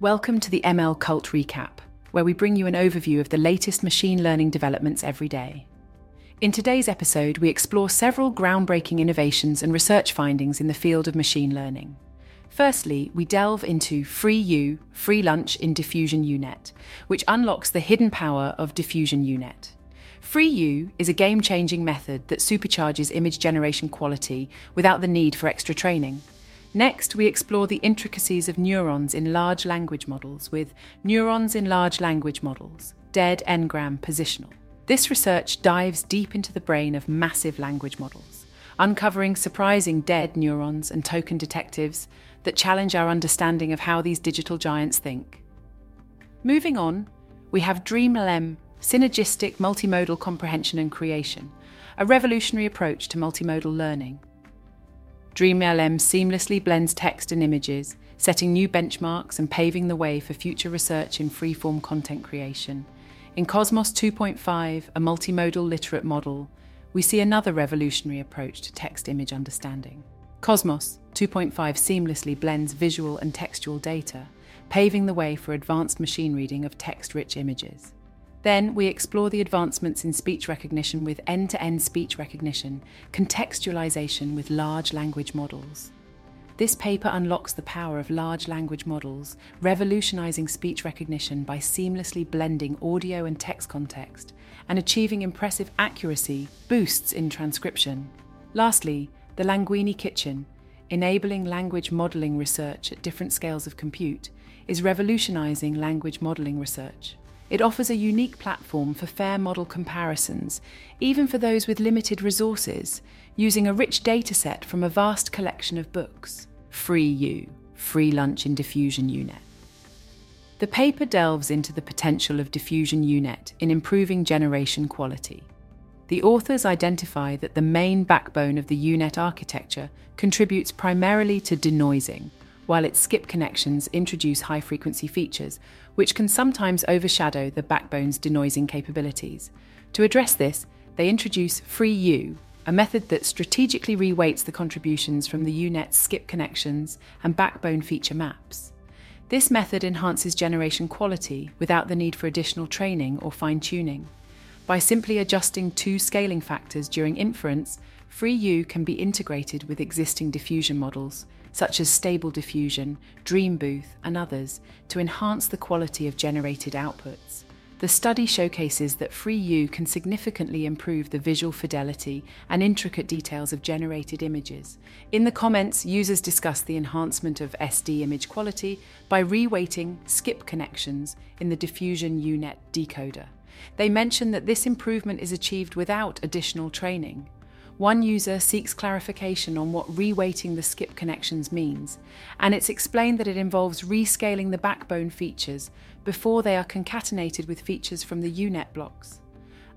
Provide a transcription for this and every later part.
Welcome to the ML Cult Recap, where we bring you an overview of the latest machine learning developments every day. In today's episode, we explore several groundbreaking innovations and research findings in the field of machine learning. Firstly, we delve into FreeU, Free Lunch in Diffusion U-Net, which unlocks the hidden power of Diffusion U-Net. FreeU is a game-changing method that supercharges image generation quality without the need for extra training. Next, we explore the intricacies of neurons in large language models with Neurons in Large Language Models, Dead N-Gram Positional. This research dives deep into the brain of massive language models, uncovering surprising dead neurons and token detectives that challenge our understanding of how these digital giants think. Moving on, we have DreamLM, Synergistic Multimodal Comprehension and Creation, a revolutionary approach to multimodal learning. DreamLM seamlessly blends text and images, setting new benchmarks and paving the way for future research in freeform content creation. In Kosmos 2.5, a multimodal literate model, we see another revolutionary approach to text-image understanding. Kosmos 2.5 seamlessly blends visual and textual data, paving the way for advanced machine reading of text-rich images. Then we explore the advancements in speech recognition with end-to-end speech recognition, contextualization with large language models. This paper unlocks the power of large language models, revolutionizing speech recognition by seamlessly blending audio and text context and achieving impressive accuracy boosts in transcription. Lastly, the Languini Kitchen, enabling language modeling research at different scales of compute, is revolutionizing language modeling research. It offers a unique platform for fair model comparisons, even for those with limited resources, using a rich dataset from a vast collection of books. FreeU, Free Lunch in Diffusion U-Net. The paper delves into the potential of Diffusion U-Net in improving generation quality. The authors identify that the main backbone of the U-Net architecture contributes primarily to denoising, while its skip connections introduce high-frequency features, which can sometimes overshadow the backbone's denoising capabilities. To address this, they introduce FreeU, a method that strategically reweights the contributions from the U-Net's skip connections and backbone feature maps. This method enhances generation quality without the need for additional training or fine-tuning. By simply adjusting two scaling factors during inference, FreeU can be integrated with existing diffusion models, such as Stable Diffusion, Dream Booth, and others, to enhance the quality of generated outputs. The study showcases that FreeU can significantly improve the visual fidelity and intricate details of generated images. In the comments, users discuss the enhancement of SD image quality by reweighting skip connections in the Diffusion U-Net decoder. They mention that this improvement is achieved without additional training. One user seeks clarification on what reweighting the skip connections means, and it's explained that it involves rescaling the backbone features before they are concatenated with features from the U-Net blocks.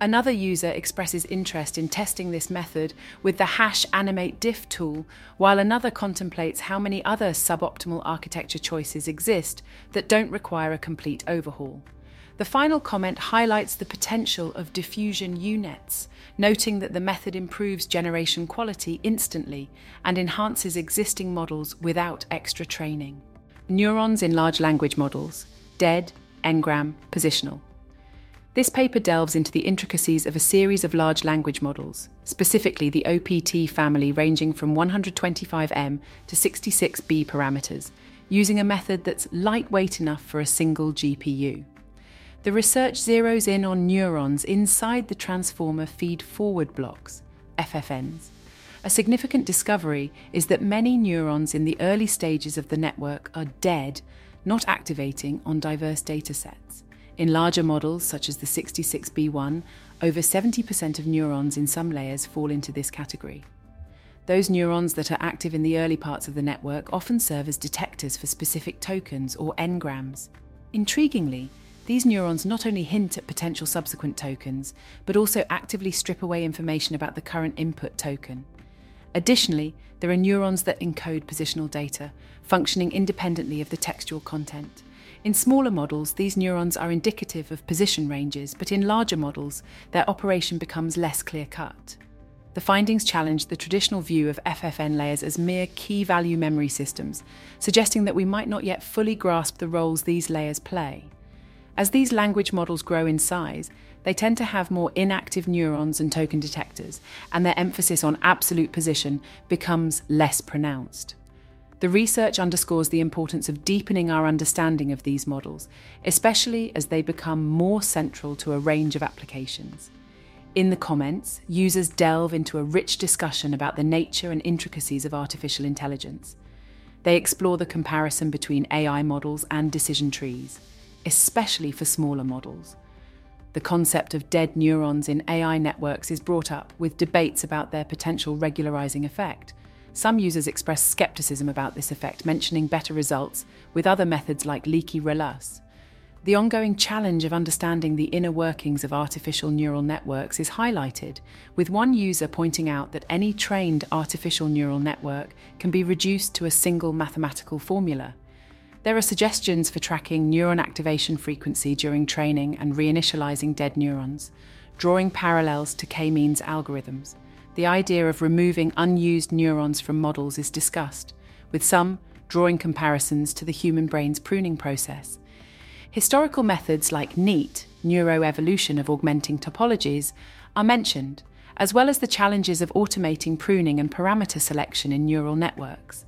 Another user expresses interest in testing this method with the #animatediff tool, while another contemplates how many other suboptimal architecture choices exist that don't require a complete overhaul. The final comment highlights the potential of diffusion U-Nets, noting that the method improves generation quality instantly and enhances existing models without extra training. Neurons in Large Language Models, Dead, N-Gram, Positional. This paper delves into the intricacies of a series of large language models, specifically the OPT family ranging from 125M to 66B parameters, using a method that's lightweight enough for a single GPU. The research zeroes in on neurons inside the transformer feed-forward blocks, FFNs. A significant discovery is that many neurons in the early stages of the network are dead, not activating on diverse datasets. In larger models, such as the 66B1, over 70% of neurons in some layers fall into this category. Those neurons that are active in the early parts of the network often serve as detectors for specific tokens or n-grams. Intriguingly, these neurons not only hint at potential subsequent tokens, but also actively strip away information about the current input token. Additionally, there are neurons that encode positional data, functioning independently of the textual content. In smaller models, these neurons are indicative of position ranges, but in larger models, their operation becomes less clear-cut. The findings challenged the traditional view of FFN layers as mere key-value memory systems, suggesting that we might not yet fully grasp the roles these layers play. As these language models grow in size, they tend to have more inactive neurons and token detectors, and their emphasis on absolute position becomes less pronounced. The research underscores the importance of deepening our understanding of these models, especially as they become more central to a range of applications. In the comments, users delve into a rich discussion about the nature and intricacies of artificial intelligence. They explore the comparison between AI models and decision trees, especially for smaller models. The concept of dead neurons in AI networks is brought up, with debates about their potential regularizing effect. Some users express skepticism about this effect, mentioning better results with other methods like leaky RLUS. The ongoing challenge of understanding the inner workings of artificial neural networks is highlighted, with one user pointing out that any trained artificial neural network can be reduced to a single mathematical formula. There are suggestions for tracking neuron activation frequency during training and reinitializing dead neurons, drawing parallels to K-means algorithms. The idea of removing unused neurons from models is discussed, with some drawing comparisons to the human brain's pruning process. Historical methods like NEAT, neuroevolution of augmenting topologies, are mentioned, as well as the challenges of automating pruning and parameter selection in neural networks.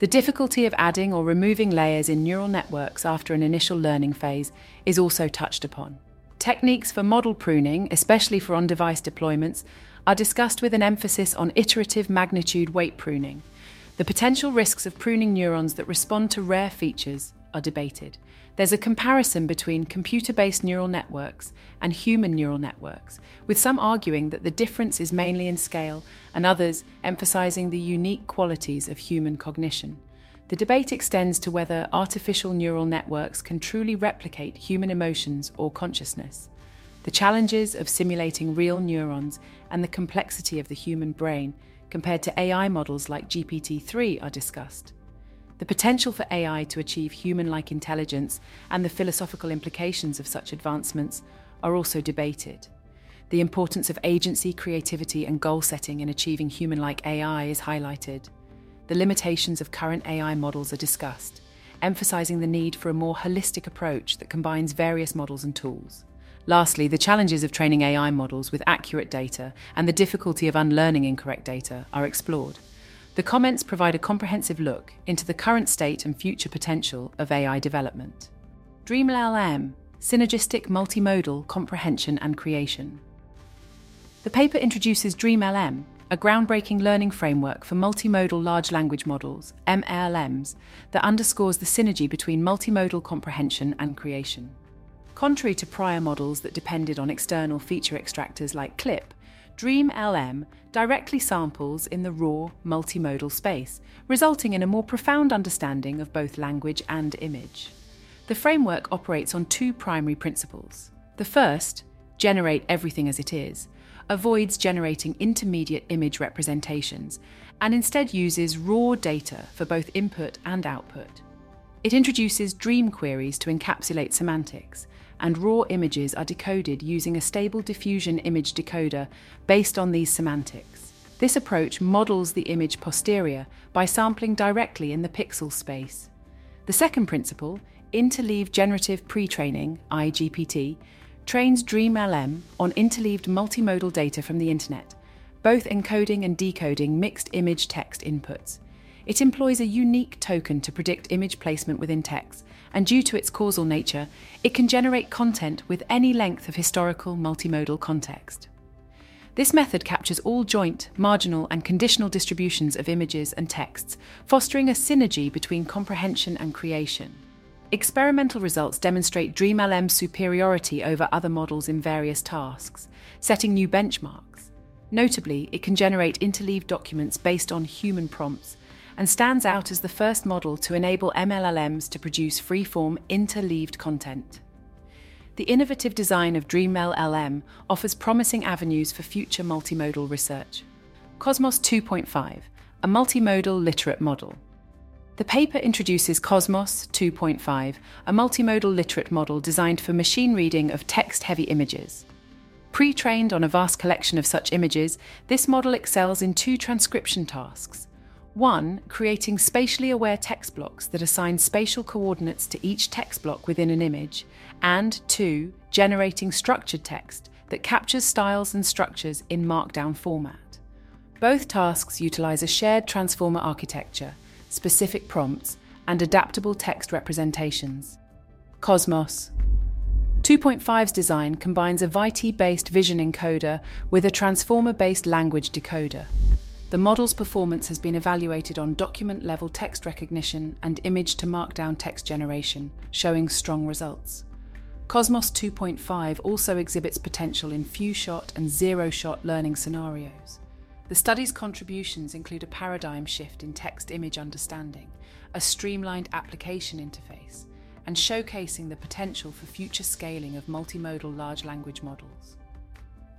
The difficulty of adding or removing layers in neural networks after an initial learning phase is also touched upon. Techniques for model pruning, especially for on-device deployments, are discussed with an emphasis on iterative magnitude weight pruning. The potential risks of pruning neurons that respond to rare features are debated. There's a comparison between computer-based neural networks and human neural networks, with some arguing that the difference is mainly in scale and others emphasizing the unique qualities of human cognition. The debate extends to whether artificial neural networks can truly replicate human emotions or consciousness. The challenges of simulating real neurons and the complexity of the human brain compared to AI models like GPT-3 are discussed. The potential for AI to achieve human-like intelligence and the philosophical implications of such advancements are also debated. The importance of agency, creativity, and goal-setting in achieving human-like AI is highlighted. The limitations of current AI models are discussed, emphasizing the need for a more holistic approach that combines various models and tools. Lastly, the challenges of training AI models with accurate data and the difficulty of unlearning incorrect data are explored. The comments provide a comprehensive look into the current state and future potential of AI development. DreamLLM, Synergistic Multimodal Comprehension and Creation. The paper introduces DreamLM, a groundbreaking learning framework for multimodal large language models, MLMs, that underscores the synergy between multimodal comprehension and creation. Contrary to prior models that depended on external feature extractors like CLIP, DreamLM directly samples in the raw multimodal space, resulting in a more profound understanding of both language and image. The framework operates on two primary principles. The first, generate everything as it is, avoids generating intermediate image representations and instead uses raw data for both input and output. It introduces dream queries to encapsulate semantics, and raw images are decoded using a stable diffusion image decoder based on these semantics. This approach models the image posterior by sampling directly in the pixel space. The second principle, interleaved generative pre-training, IGPT, trains DreamLM on interleaved multimodal data from the internet, both encoding and decoding mixed image text inputs. It employs a unique token to predict image placement within text, and due to its causal nature, it can generate content with any length of historical multimodal context. This method captures all joint, marginal, and conditional distributions of images and texts, fostering a synergy between comprehension and creation. Experimental results demonstrate DreamLM's superiority over other models in various tasks, setting new benchmarks. Notably, it can generate interleaved documents based on human prompts, and stands out as the first model to enable MLLMs to produce free-form, interleaved content. The innovative design of DreamLLM offers promising avenues for future multimodal research. Kosmos-2.5, a multimodal literate model. The paper introduces Kosmos-2.5, a multimodal literate model designed for machine reading of text-heavy images. Pre-trained on a vast collection of such images, this model excels in two transcription tasks. One, creating spatially aware text blocks that assign spatial coordinates to each text block within an image, and two, generating structured text that captures styles and structures in Markdown format. Both tasks utilize a shared transformer architecture, specific prompts, and adaptable text representations. Kosmos 2.5's design combines a ViT-based vision encoder with a transformer-based language decoder. The model's performance has been evaluated on document-level text recognition and image-to-markdown text generation, showing strong results. Kosmos 2.5 also exhibits potential in few-shot and zero-shot learning scenarios. The study's contributions include a paradigm shift in text-image understanding, a streamlined application interface, and showcasing the potential for future scaling of multimodal large language models.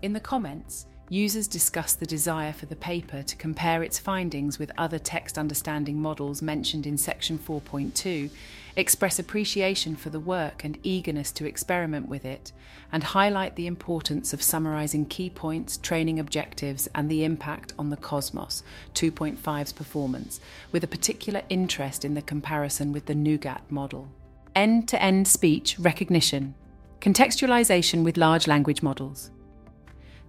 In the comments, users discussed the desire for the paper to compare its findings with other text understanding models mentioned in section 4.2, express appreciation for the work and eagerness to experiment with it, and highlight the importance of summarizing key points, training objectives, and the impact on the Kosmos 2.5's performance, with a particular interest in the comparison with the NUGAT model. End-to-end speech recognition, contextualization with large language models.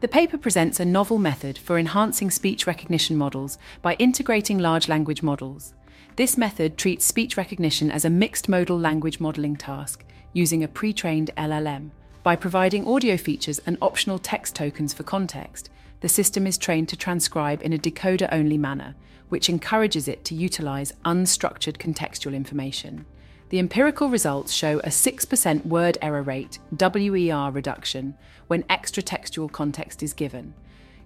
The paper presents a novel method for enhancing speech recognition models by integrating large language models. This method treats speech recognition as a mixed-modal language modeling task using a pre-trained LLM. By providing audio features and optional text tokens for context, the system is trained to transcribe in a decoder-only manner, which encourages it to utilize unstructured contextual information. The empirical results show a 6% word error rate, WER reduction, when extratextual context is given.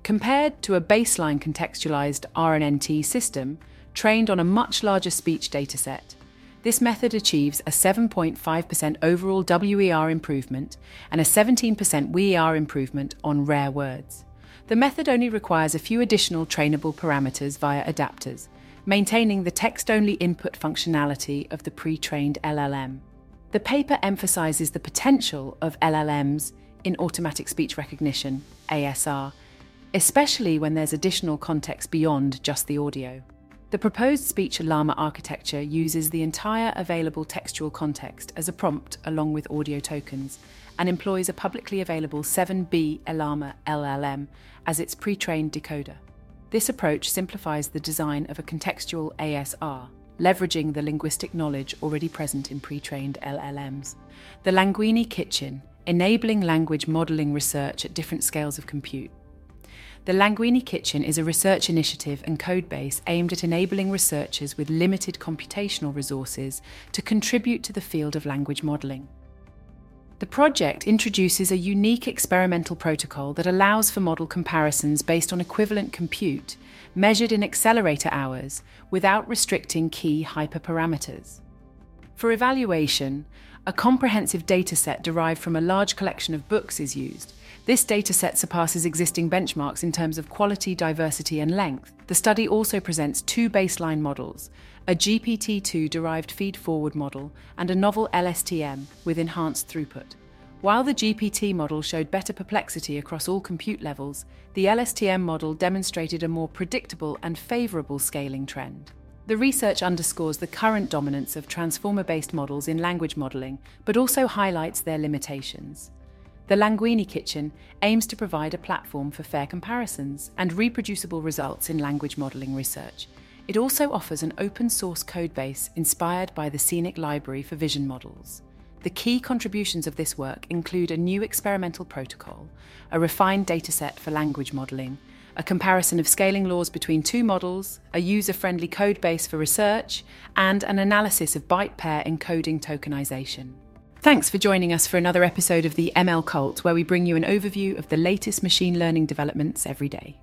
Compared to a baseline contextualized RNNT system, trained on a much larger speech dataset, this method achieves a 7.5% overall WER improvement and a 17% WER improvement on rare words. The method only requires a few additional trainable parameters via adapters, maintaining the text-only input functionality of the pre-trained LLM. The paper emphasizes the potential of LLMs in automatic speech recognition, ASR, especially when there's additional context beyond just the audio. The proposed Speech-Llama architecture uses the entire available textual context as a prompt along with audio tokens, and employs a publicly available 7B Llama LLM as its pre-trained decoder. This approach simplifies the design of a contextual ASR, leveraging the linguistic knowledge already present in pre-trained LLMs. The Languini Kitchen, enabling language modeling research at different scales of compute. The Languini Kitchen is a research initiative and code base aimed at enabling researchers with limited computational resources to contribute to the field of language modeling. The project introduces a unique experimental protocol that allows for model comparisons based on equivalent compute, measured in accelerator hours, without restricting key hyperparameters. For evaluation, a comprehensive dataset derived from a large collection of books is used. This dataset surpasses existing benchmarks in terms of quality, diversity, and length. The study also presents two baseline models, a GPT-2-derived feed-forward model and a novel LSTM with enhanced throughput. While the GPT model showed better perplexity across all compute levels, the LSTM model demonstrated a more predictable and favorable scaling trend. The research underscores the current dominance of transformer-based models in language modeling, but also highlights their limitations. The Languini Kitchen aims to provide a platform for fair comparisons and reproducible results in language modeling research. It also offers an open-source codebase inspired by the Scenic Library for Vision Models. The key contributions of this work include a new experimental protocol, a refined dataset for language modeling, a comparison of scaling laws between two models, a user-friendly codebase for research, and an analysis of byte pair encoding tokenization. Thanks for joining us for another episode of the ML Cult, where we bring you an overview of the latest machine learning developments every day.